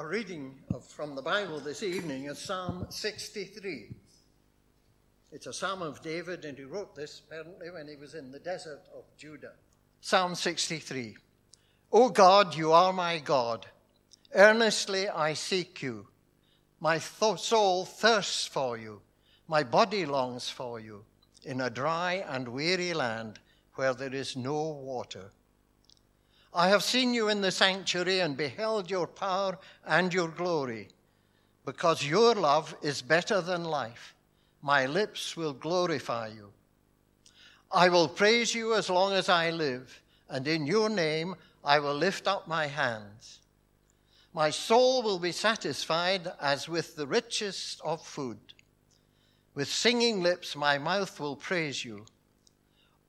A reading from the Bible this evening is Psalm 63. It's a psalm of David, and he wrote this apparently when he was in the desert of Judah. Psalm 63. O God, you are my God. Earnestly I seek you. My soul thirsts for you. My body longs for you in a dry and weary land where there is no water. I have seen you in the sanctuary and beheld your power and your glory, because your love is better than life. My lips will glorify you. I will praise you as long as I live, and in your name I will lift up my hands. My soul will be satisfied as with the richest of food. With singing lips my mouth will praise you.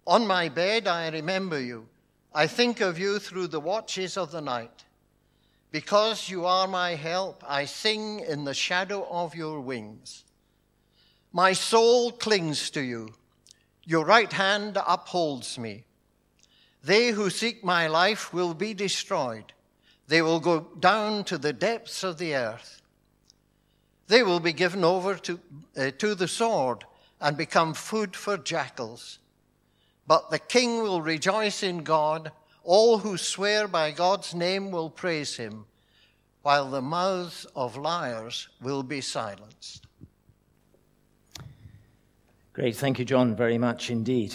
On my bed I remember you. I think of you through the watches of the night. Because you are my help, I sing in the shadow of your wings. My soul clings to you. Your right hand upholds me. They who seek my life will be destroyed. They will go down to the depths of the earth. They will be given over to the sword and become food for jackals. But the king will rejoice in God. All who swear by God's name will praise him, while the mouths of liars will be silenced. Great. Thank you, John, very much indeed.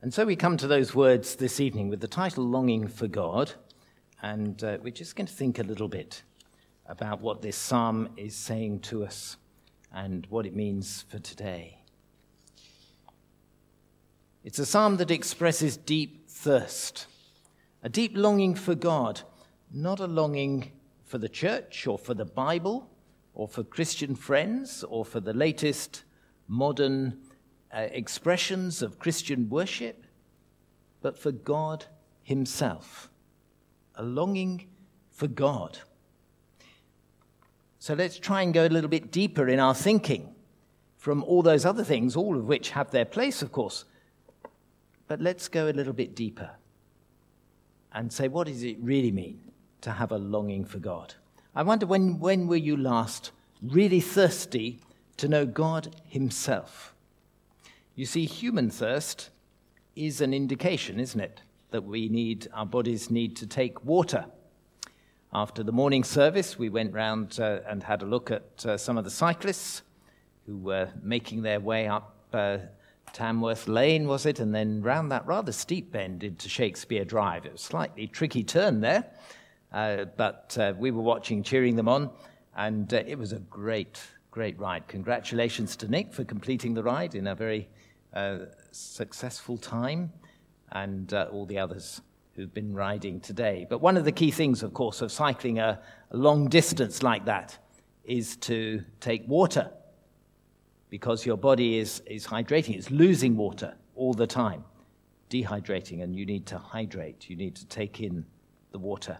And so we come to those words this evening with the title Longing for God, and we're just going to think a little bit about what this psalm is saying to us and what it means for today. It's a psalm that expresses deep thirst, a deep longing for God, not a longing for the church or for the Bible or for Christian friends or for the latest modern expressions of Christian worship, but for God himself, a longing for God. So let's try and go a little bit deeper in our thinking from all those other things, all of which have their place, of course. But let's go a little bit deeper and say, what does it really mean to have a longing for God? I wonder, when were you last really thirsty to know God himself? You see, human thirst is an indication, isn't it, that our bodies need to take water. After the morning service, we went round and had a look at some of the cyclists who were making their way up Tamworth Lane, was it, and then round that rather steep bend into Shakespeare Drive. It was a slightly tricky turn there, but we were watching, cheering them on, and it was a great, great ride. Congratulations to Nick for completing the ride in a very successful time, and all the others who've been riding today. But one of the key things, of course, of cycling a long distance like that is to take water, because your body is hydrating. It's losing water all the time, dehydrating, and you need to hydrate. You need to take in the water.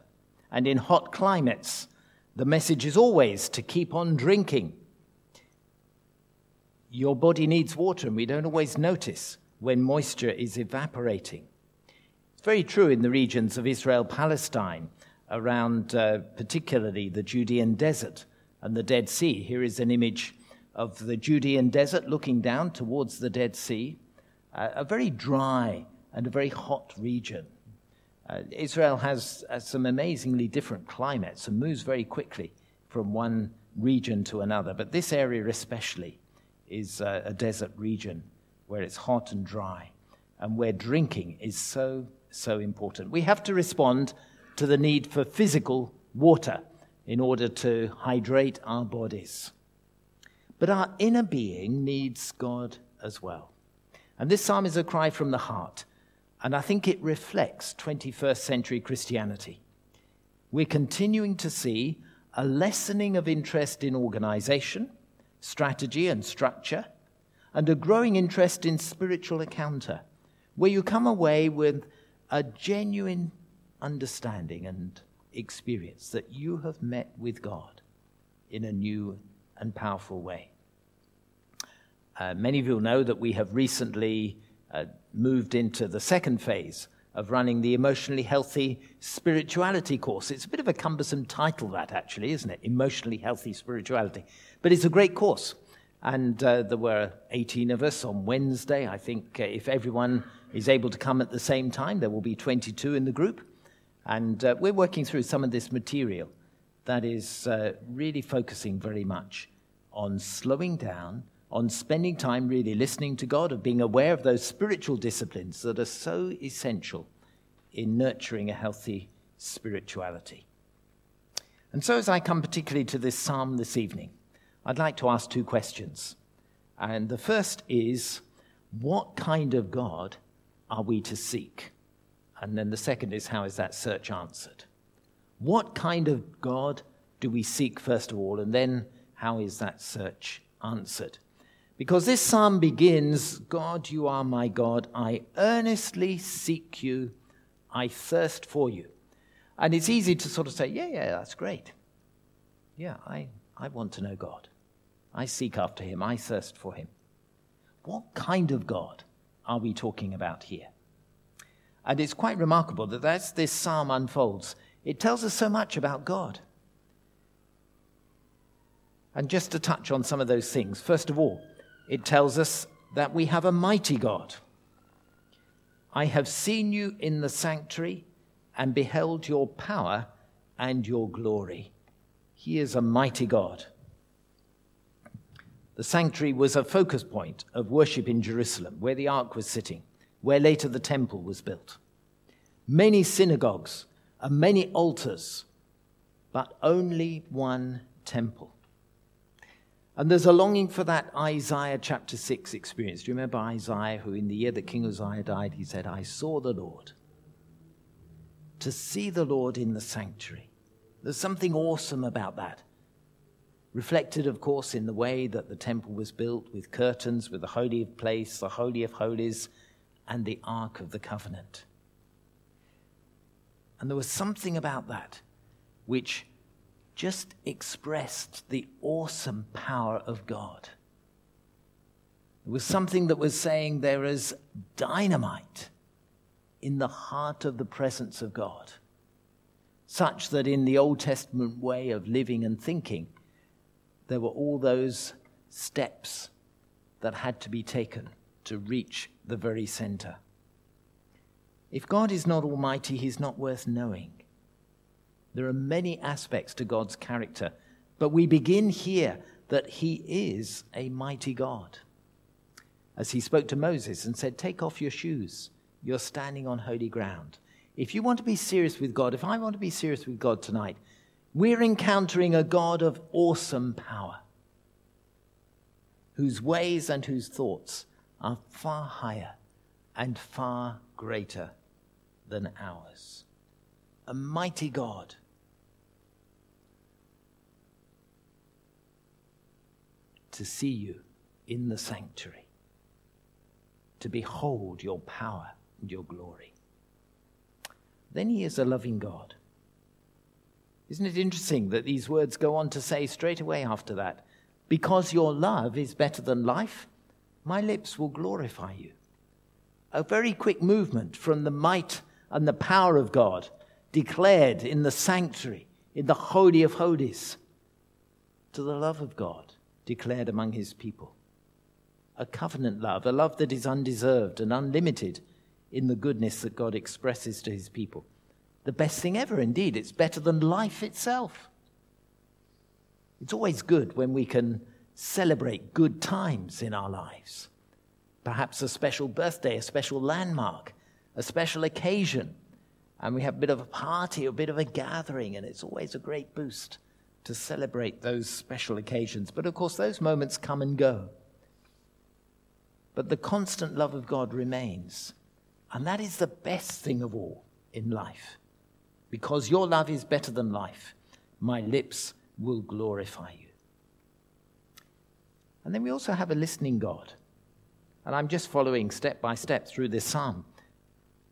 And in hot climates, the message is always to keep on drinking. Your body needs water, and we don't always notice when moisture is evaporating. It's very true in the regions of Israel-Palestine, around particularly the Judean Desert and the Dead Sea. Here is an image of the Judean Desert looking down towards the Dead Sea, a very dry and a very hot region. Israel has some amazingly different climates and moves very quickly from one region to another, but this area especially is a desert region where it's hot and dry and where drinking is so important. We have to respond to the need for physical water in order to hydrate our bodies. But our inner being needs God as well. And this psalm is a cry from the heart. And I think it reflects 21st century Christianity. We're continuing to see a lessening of interest in organization, strategy and structure, and a growing interest in spiritual encounter, where you come away with a genuine understanding and experience that you have met with God in a new and powerful way. Many of you will know that we have recently moved into the second phase of running the Emotionally Healthy Spirituality course. It's a bit of a cumbersome title, that, actually, isn't it? Emotionally Healthy Spirituality. But it's a great course. And there were 18 of us on Wednesday. I think if everyone is able to come at the same time, there will be 22 in the group. And we're working through some of this material that is really focusing very much on slowing down, on spending time really listening to God, of being aware of those spiritual disciplines that are so essential in nurturing a healthy spirituality. And so as I come particularly to this psalm this evening, I'd like to ask two questions. And the first is, what kind of God are we to seek? And then the second is, how is that search answered? What kind of God do we seek, first of all, and then how is that search answered? Because this psalm begins, God, you are my God, I earnestly seek you, I thirst for you. And it's easy to sort of say, yeah, that's great. Yeah, I want to know God. I seek after him, I thirst for him. What kind of God are we talking about here? And it's quite remarkable that as this psalm unfolds, it tells us so much about God. And just to touch on some of those things, first of all, it tells us that we have a mighty God. I have seen you in the sanctuary and beheld your power and your glory. He is a mighty God. The sanctuary was a focus point of worship in Jerusalem, where the ark was sitting, where later the temple was built. Many synagogues and many altars, but only one temple. And there's a longing for that Isaiah chapter 6 experience. Do you remember Isaiah, who in the year that King Uzziah died, he said, I saw the Lord. To see the Lord in the sanctuary. There's something awesome about that. Reflected, of course, in the way that the temple was built, with curtains, with the holy place, the holy of holies, and the Ark of the Covenant. And there was something about that which just expressed the awesome power of God. It was something that was saying there is dynamite in the heart of the presence of God, such that in the Old Testament way of living and thinking, there were all those steps that had to be taken to reach the very center. If God is not almighty, he's not worth knowing. There are many aspects to God's character, but we begin here that he is a mighty God. As he spoke to Moses and said, take off your shoes, you're standing on holy ground. If you want to be serious with God, if I want to be serious with God tonight, we're encountering a God of awesome power, whose ways and whose thoughts are far higher and far greater than ours. A mighty God. To see you in the sanctuary, to behold your power and your glory. Then he is a loving God. Isn't it interesting that these words go on to say straight away after that, because your love is better than life, my lips will glorify you. A very quick movement from the might and the power of God declared in the sanctuary, in the Holy of Holies, to the love of God declared among his people. A covenant love, a love that is undeserved and unlimited in the goodness that God expresses to his people. The best thing ever, indeed. It's better than life itself. It's always good when we can celebrate good times in our lives. Perhaps a special birthday, a special landmark, a special occasion. And we have a bit of a party, a bit of a gathering, and it's always a great boost to celebrate those special occasions. But of course, those moments come and go. But the constant love of God remains. And that is the best thing of all in life. Because your love is better than life, my lips will glorify you. And then we also have a listening God. And I'm just following step by step through this psalm,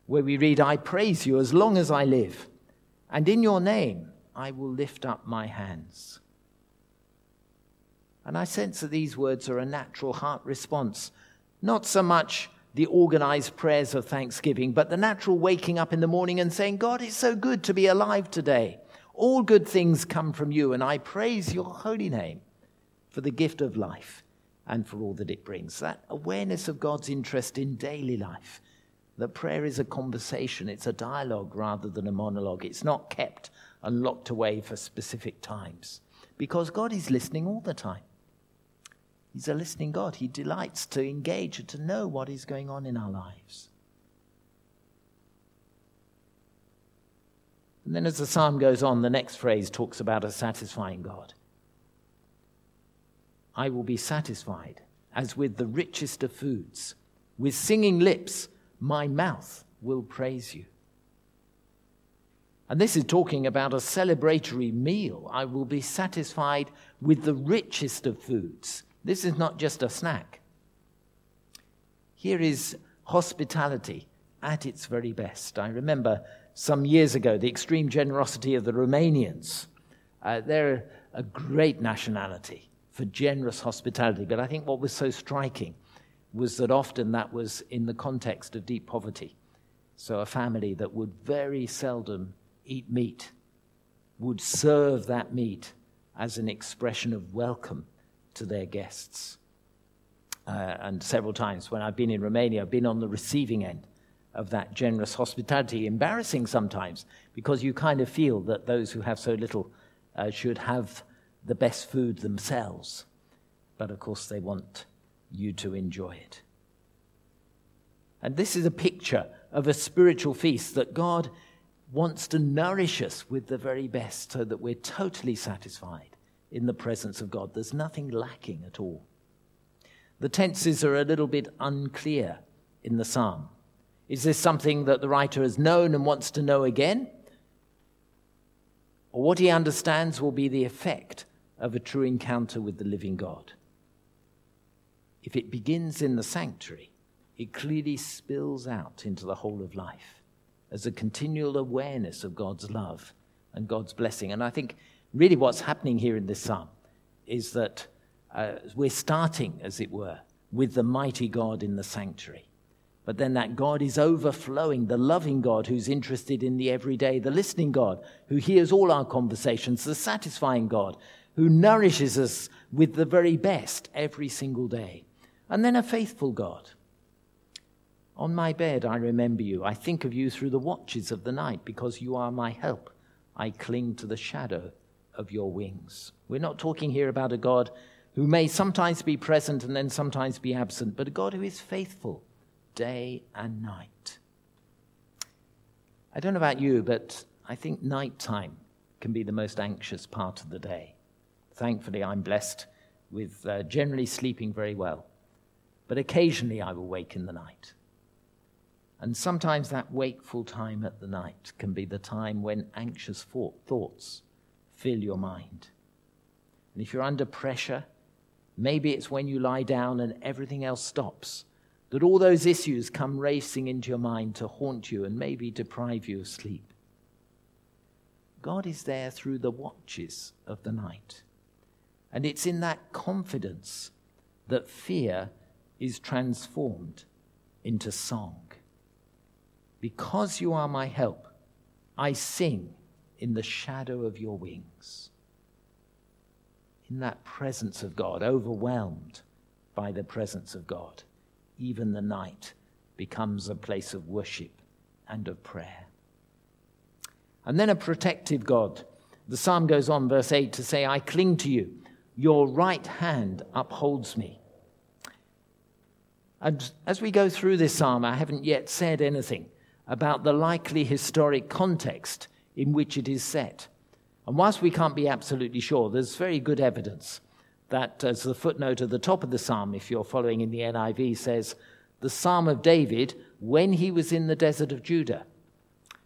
where we read, I praise you as long as I live, and in your name I will lift up my hands. And I sense that these words are a natural heart response, not so much the organized prayers of thanksgiving, but the natural waking up in the morning and saying, God, it's so good to be alive today. All good things come from you, and I praise your holy name for the gift of life and for all that it brings. That awareness of God's interest in daily life, that prayer is a conversation, it's a dialogue rather than a monologue. It's not kept and locked away for specific times, because God is listening all the time. He's a listening God. He delights to engage and to know what is going on in our lives. And then as the psalm goes on, the next phrase talks about a satisfying God. I will be satisfied as with the richest of foods. With singing lips, my mouth will praise you. And this is talking about a celebratory meal. I will be satisfied with the richest of foods. This is not just a snack. Here is hospitality at its very best. I remember some years ago the extreme generosity of the Romanians. They're a great nationality for generous hospitality, but I think what was so striking was that often that was in the context of deep poverty. So a family that would very seldom eat meat would serve that meat as an expression of welcome to their guests. And several times when I've been in Romania, I've been on the receiving end of that generous hospitality. Embarrassing sometimes, because you kind of feel that those who have so little should have the best food themselves. But of course they want you to enjoy it. And this is a picture of a spiritual feast that God wants to nourish us with the very best, so that we're totally satisfied in the presence of God. There's nothing lacking at all. The tenses are a little bit unclear in the psalm. Is this something that the writer has known and wants to know again? Or what he understands will be the effect of a true encounter with the living God? If it begins in the sanctuary, it clearly spills out into the whole of life as a continual awareness of God's love and God's blessing. And I think really what's happening here in this psalm is that we're starting, as it were, with the mighty God in the sanctuary. But then that God is overflowing, the loving God who's interested in the everyday, the listening God who hears all our conversations, the satisfying God who nourishes us with the very best every single day. And then a faithful God. On my bed I remember you. I think of you through the watches of the night, because you are my help. I cling to the shadow of your wings. We're not talking here about a God who may sometimes be present and then sometimes be absent, but a God who is faithful day and night. I don't know about you, but I think nighttime can be the most anxious part of the day. Thankfully, I'm blessed with generally sleeping very well, but occasionally I will wake in the night. And sometimes that wakeful time at the night can be the time when anxious thoughts fill your mind. And if you're under pressure, maybe it's when you lie down and everything else stops, that all those issues come racing into your mind to haunt you and maybe deprive you of sleep. God is there through the watches of the night. And it's in that confidence that fear is transformed into song. Because you are my help, I sing in the shadow of your wings. In that presence of God, overwhelmed by the presence of God, even the night becomes a place of worship and of prayer. And then a protective God. The psalm goes on, verse 8, to say, I cling to you. Your right hand upholds me. And as we go through this psalm, I haven't yet said anything about the likely historic context in which it is set. And whilst we can't be absolutely sure, there's very good evidence that, as the footnote at the top of the psalm, if you're following in the NIV, says, the Psalm of David when he was in the desert of Judah.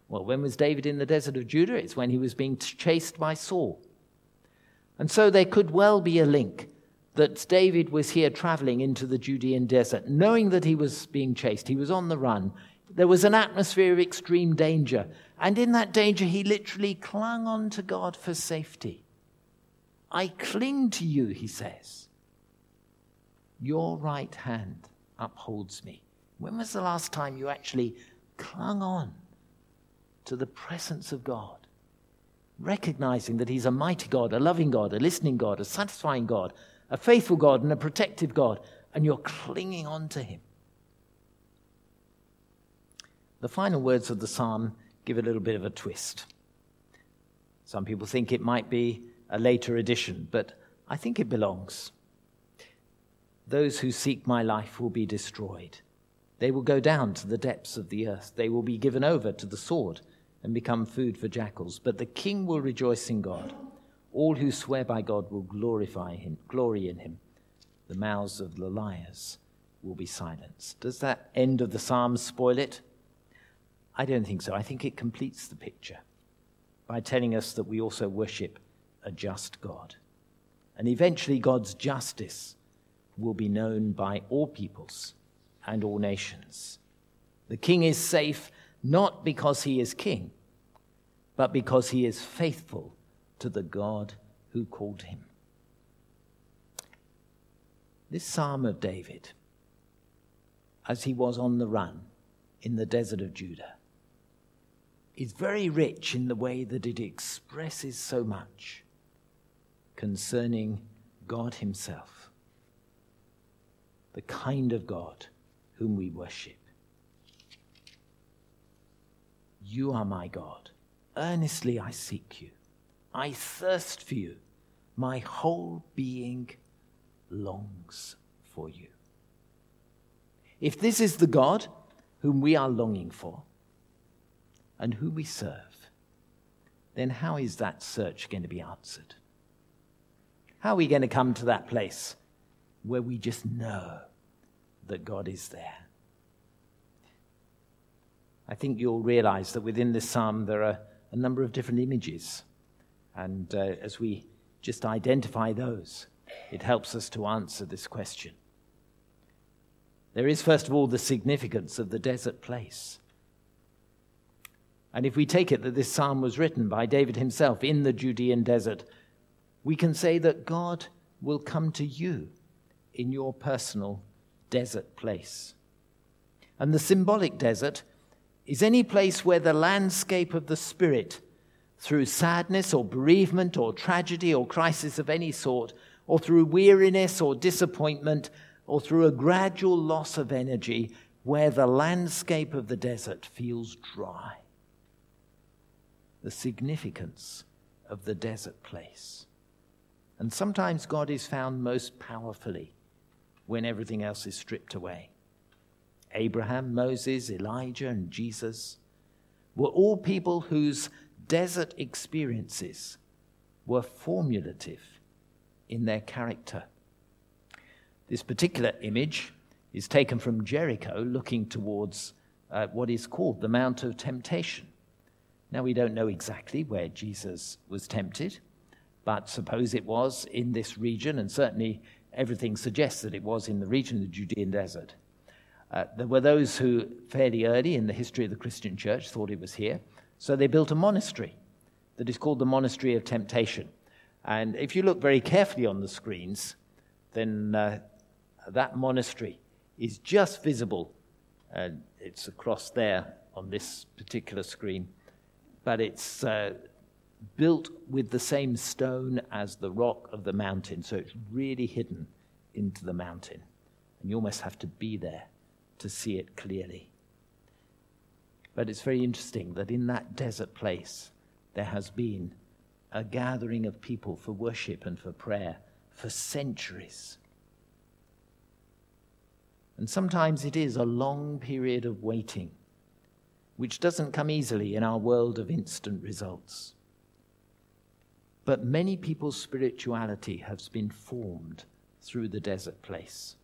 Well, when was David in the desert of Judah? It's when he was being chased by Saul. And so there could well be a link that David was here traveling into the Judean desert, knowing that he was being chased, he was on the run. There was an atmosphere of extreme danger. And in that danger, he literally clung on to God for safety. I cling to you, he says. Your right hand upholds me. When was the last time you actually clung on to the presence of God, recognizing that he's a mighty God, a loving God, a listening God, a satisfying God, a faithful God and a protective God, and you're clinging on to him? The final words of the psalm give a little bit of a twist. Some people think it might be a later addition, but I think it belongs. Those who seek my life will be destroyed. They will go down to the depths of the earth. They will be given over to the sword and become food for jackals. But the king will rejoice in God. All who swear by God will glorify him, glory in him. The mouths of the liars will be silenced. Does that end of the psalm spoil it? I don't think so. I think it completes the picture by telling us that we also worship a just God. And eventually God's justice will be known by all peoples and all nations. The king is safe not because he is king, but because he is faithful to the God who called him. This Psalm of David, as he was on the run in the desert of Judah, is very rich in the way that it expresses so much concerning God himself, the kind of God whom we worship. You are my God. Earnestly I seek you. I thirst for you. My whole being longs for you. If this is the God whom we are longing for and who we serve, then how is that search going to be answered? How are we going to come to that place where we just know that God is there? I think you'll realize that within this psalm there are a number of different images. And as we just identify those, it helps us to answer this question. There is, first of all, the significance of the desert place. And if we take it that this psalm was written by David himself in the Judean desert, we can say that God will come to you in your personal desert place. And the symbolic desert is any place where the landscape of the spirit, through sadness or bereavement or tragedy or crisis of any sort, or through weariness or disappointment, or through a gradual loss of energy, where the landscape of the desert feels dry. The significance of the desert place. And sometimes God is found most powerfully when everything else is stripped away. Abraham, Moses, Elijah, and Jesus were all people whose desert experiences were formulative in their character. This particular image is taken from Jericho, looking towards what is called the Mount of Temptation. Now, we don't know exactly where Jesus was tempted, but suppose it was in this region, and certainly everything suggests that it was in the region of the Judean desert. There were those who, fairly early in the history of the Christian church, thought it was here. So they built a monastery that is called the Monastery of Temptation. And if you look very carefully on the screens, then that monastery is just visible. It's across there on this particular screen. But it's built with the same stone as the rock of the mountain. So it's really hidden into the mountain. And you almost have to be there to see it clearly. But it's very interesting that in that desert place, there has been a gathering of people for worship and for prayer for centuries. And sometimes it is a long period of waiting, which doesn't come easily in our world of instant results. But many people's spirituality has been formed through the desert place.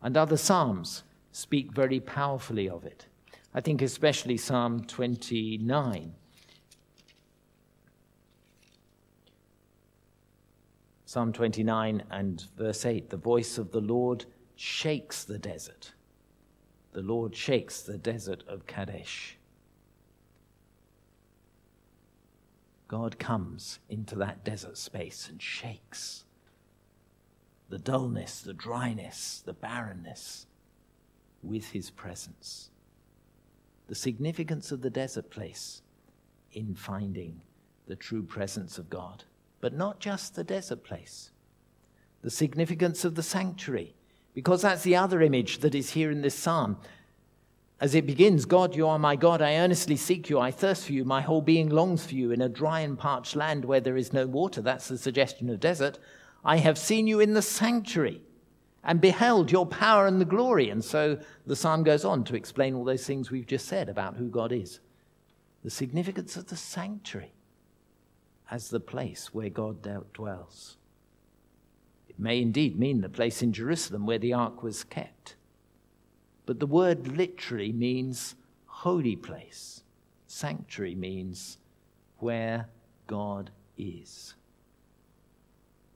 And other psalms speak very powerfully of it. I think especially Psalm 29. Psalm 29 and verse 8, the voice of the Lord shakes the desert. The Lord shakes the desert of Kadesh. God comes into that desert space and shakes the dullness, the dryness, the barrenness, with his presence. The significance of the desert place in finding the true presence of God. But not just the desert place. The significance of the sanctuary, because that's the other image that is here in this psalm. As it begins, God, you are my God, I earnestly seek you, I thirst for you, my whole being longs for you in a dry and parched land where there is no water. That's the suggestion of desert. I have seen you in the sanctuary and beheld your power and the glory. And so the psalm goes on to explain all those things we've just said about who God is. The significance of the sanctuary as the place where God dwells. It may indeed mean the place in Jerusalem where the ark was kept. But the word literally means holy place. Sanctuary means where God is.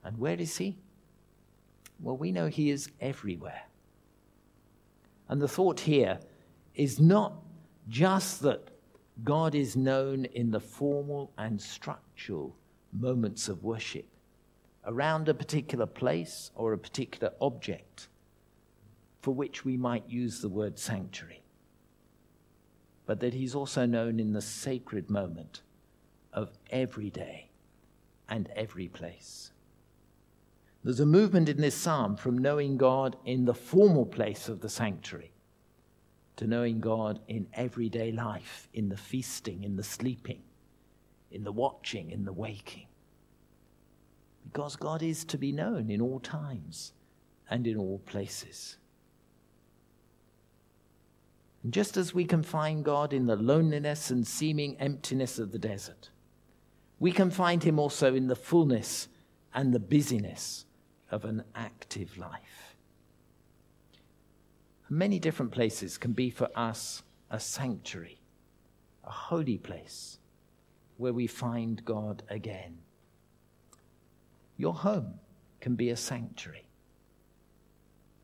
And where is he? Well, we know he is everywhere. And the thought here is not just that God is known in the formal and structural moments of worship, around a particular place or a particular object, for which we might use the word sanctuary, but that he's also known in the sacred moment of every day and every place. There's a movement in this psalm from knowing God in the formal place of the sanctuary to knowing God in everyday life, in the feasting, in the sleeping, in the watching, in the waking. Because God is to be known in all times and in all places. And just as we can find God in the loneliness and seeming emptiness of the desert, we can find him also in the fullness and the busyness of an active life. Many different places can be for us a sanctuary, a holy place where we find God again. Your home can be a sanctuary,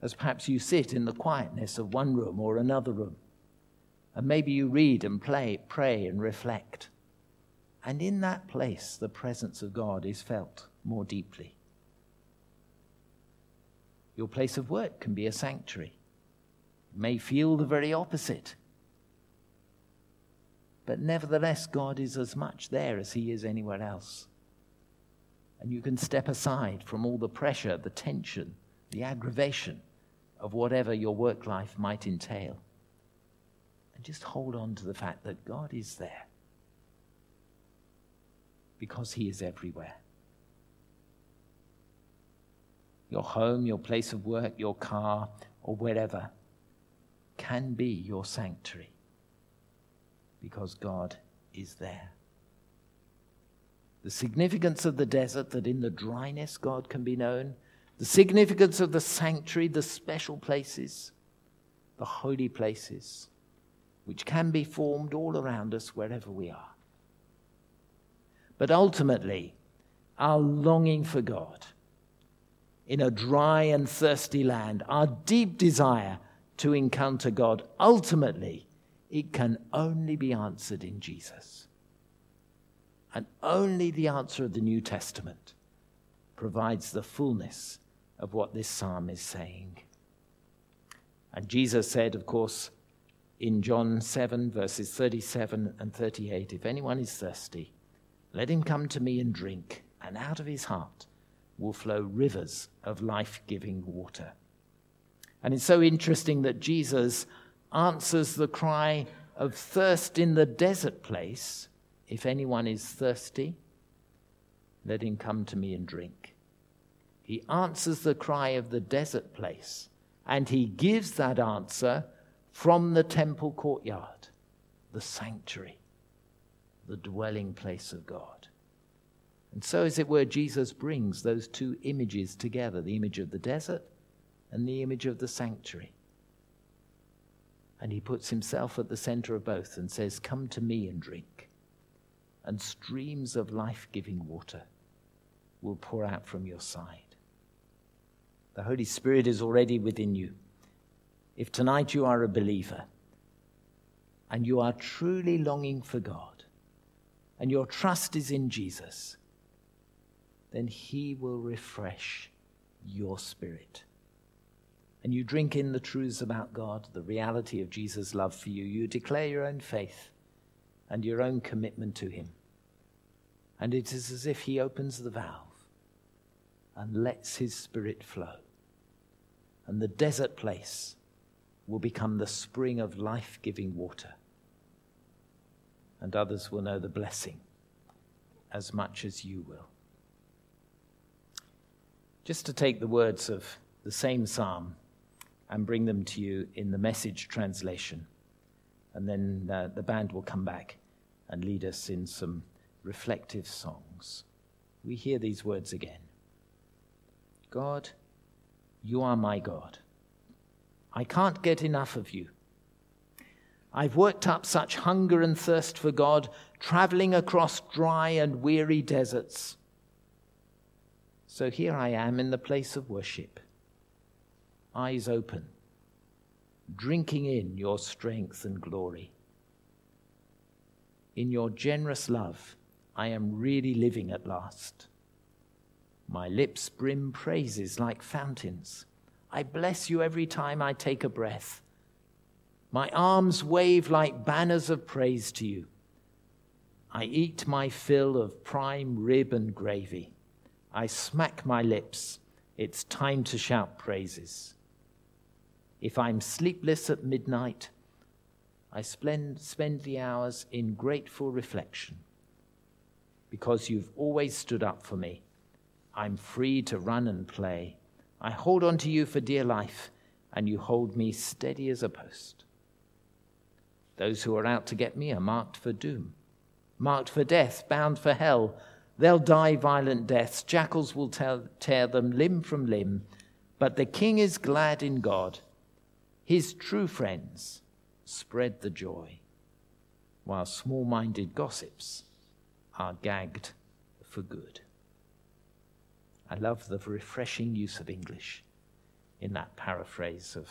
as perhaps you sit in the quietness of one room or another room, and maybe you read and pray and reflect. And in that place, the presence of God is felt more deeply. Your place of work can be a sanctuary. It may feel the very opposite. But nevertheless, God is as much there as he is anywhere else. And you can step aside from all the pressure, the tension, the aggravation of whatever your work life might entail. And just hold on to the fact that God is there, because he is everywhere. Your home, your place of work, your car, or wherever can be your sanctuary, because God is there. The significance of the desert, that in the dryness God can be known, the significance of the sanctuary, the special places, the holy places, which can be formed all around us wherever we are. But ultimately, our longing for God in a dry and thirsty land, our deep desire to encounter God, ultimately, it can only be answered in Jesus. And only the answer of the New Testament provides the fullness of what this psalm is saying. And Jesus said, of course, in John 7, verses 37 and 38, if anyone is thirsty, let him come to me and drink, and out of his heart will flow rivers of life-giving water. And it's so interesting that Jesus answers the cry of thirst in the desert place. If anyone is thirsty, let him come to me and drink. He answers the cry of the desert place, and he gives that answer from the temple courtyard, the sanctuary, the dwelling place of God. And so, as it were, Jesus brings those two images together, the image of the desert and the image of the sanctuary. And he puts himself at the center of both and says, come to me and drink, and streams of life-giving water will pour out from your side. The Holy Spirit is already within you. If tonight you are a believer and you are truly longing for God, and your trust is in Jesus, then he will refresh your spirit. and you drink in the truths about God, the reality of Jesus' love for you, you declare your own faith and your own commitment to him. And it is as if he opens the valve and lets his Spirit flow. And the desert place will become the spring of life-giving water. And others will know the blessing as much as you will. Just to take the words of the same psalm and bring them to you in the Message translation. And then the band will come back and lead us in some reflective songs. We hear these words again. God, you are my God. I can't get enough of you. I've worked up such hunger and thirst for God, traveling across dry and weary deserts. So here I am in the place of worship, eyes open, drinking in your strength and glory. In your generous love, I am really living at last. My lips brim praises like fountains. I bless you every time I take a breath. My arms wave like banners of praise to you. I eat my fill of prime rib and gravy. I smack my lips. It's time to shout praises. If I'm sleepless at midnight, I spend the hours in grateful reflection. Because you've always stood up for me, I'm free to run and play. I hold on to you for dear life, and you hold me steady as a post. Those who are out to get me are marked for doom, marked for death, bound for hell. They'll die violent deaths. Jackals will tear them limb from limb. But the King is glad in God. His true friends spread the joy, while small-minded gossips are gagged for good. I love the refreshing use of English in that paraphrase of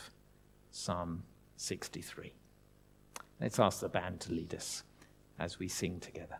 Psalm 63. Let's ask the band to lead us as we sing together.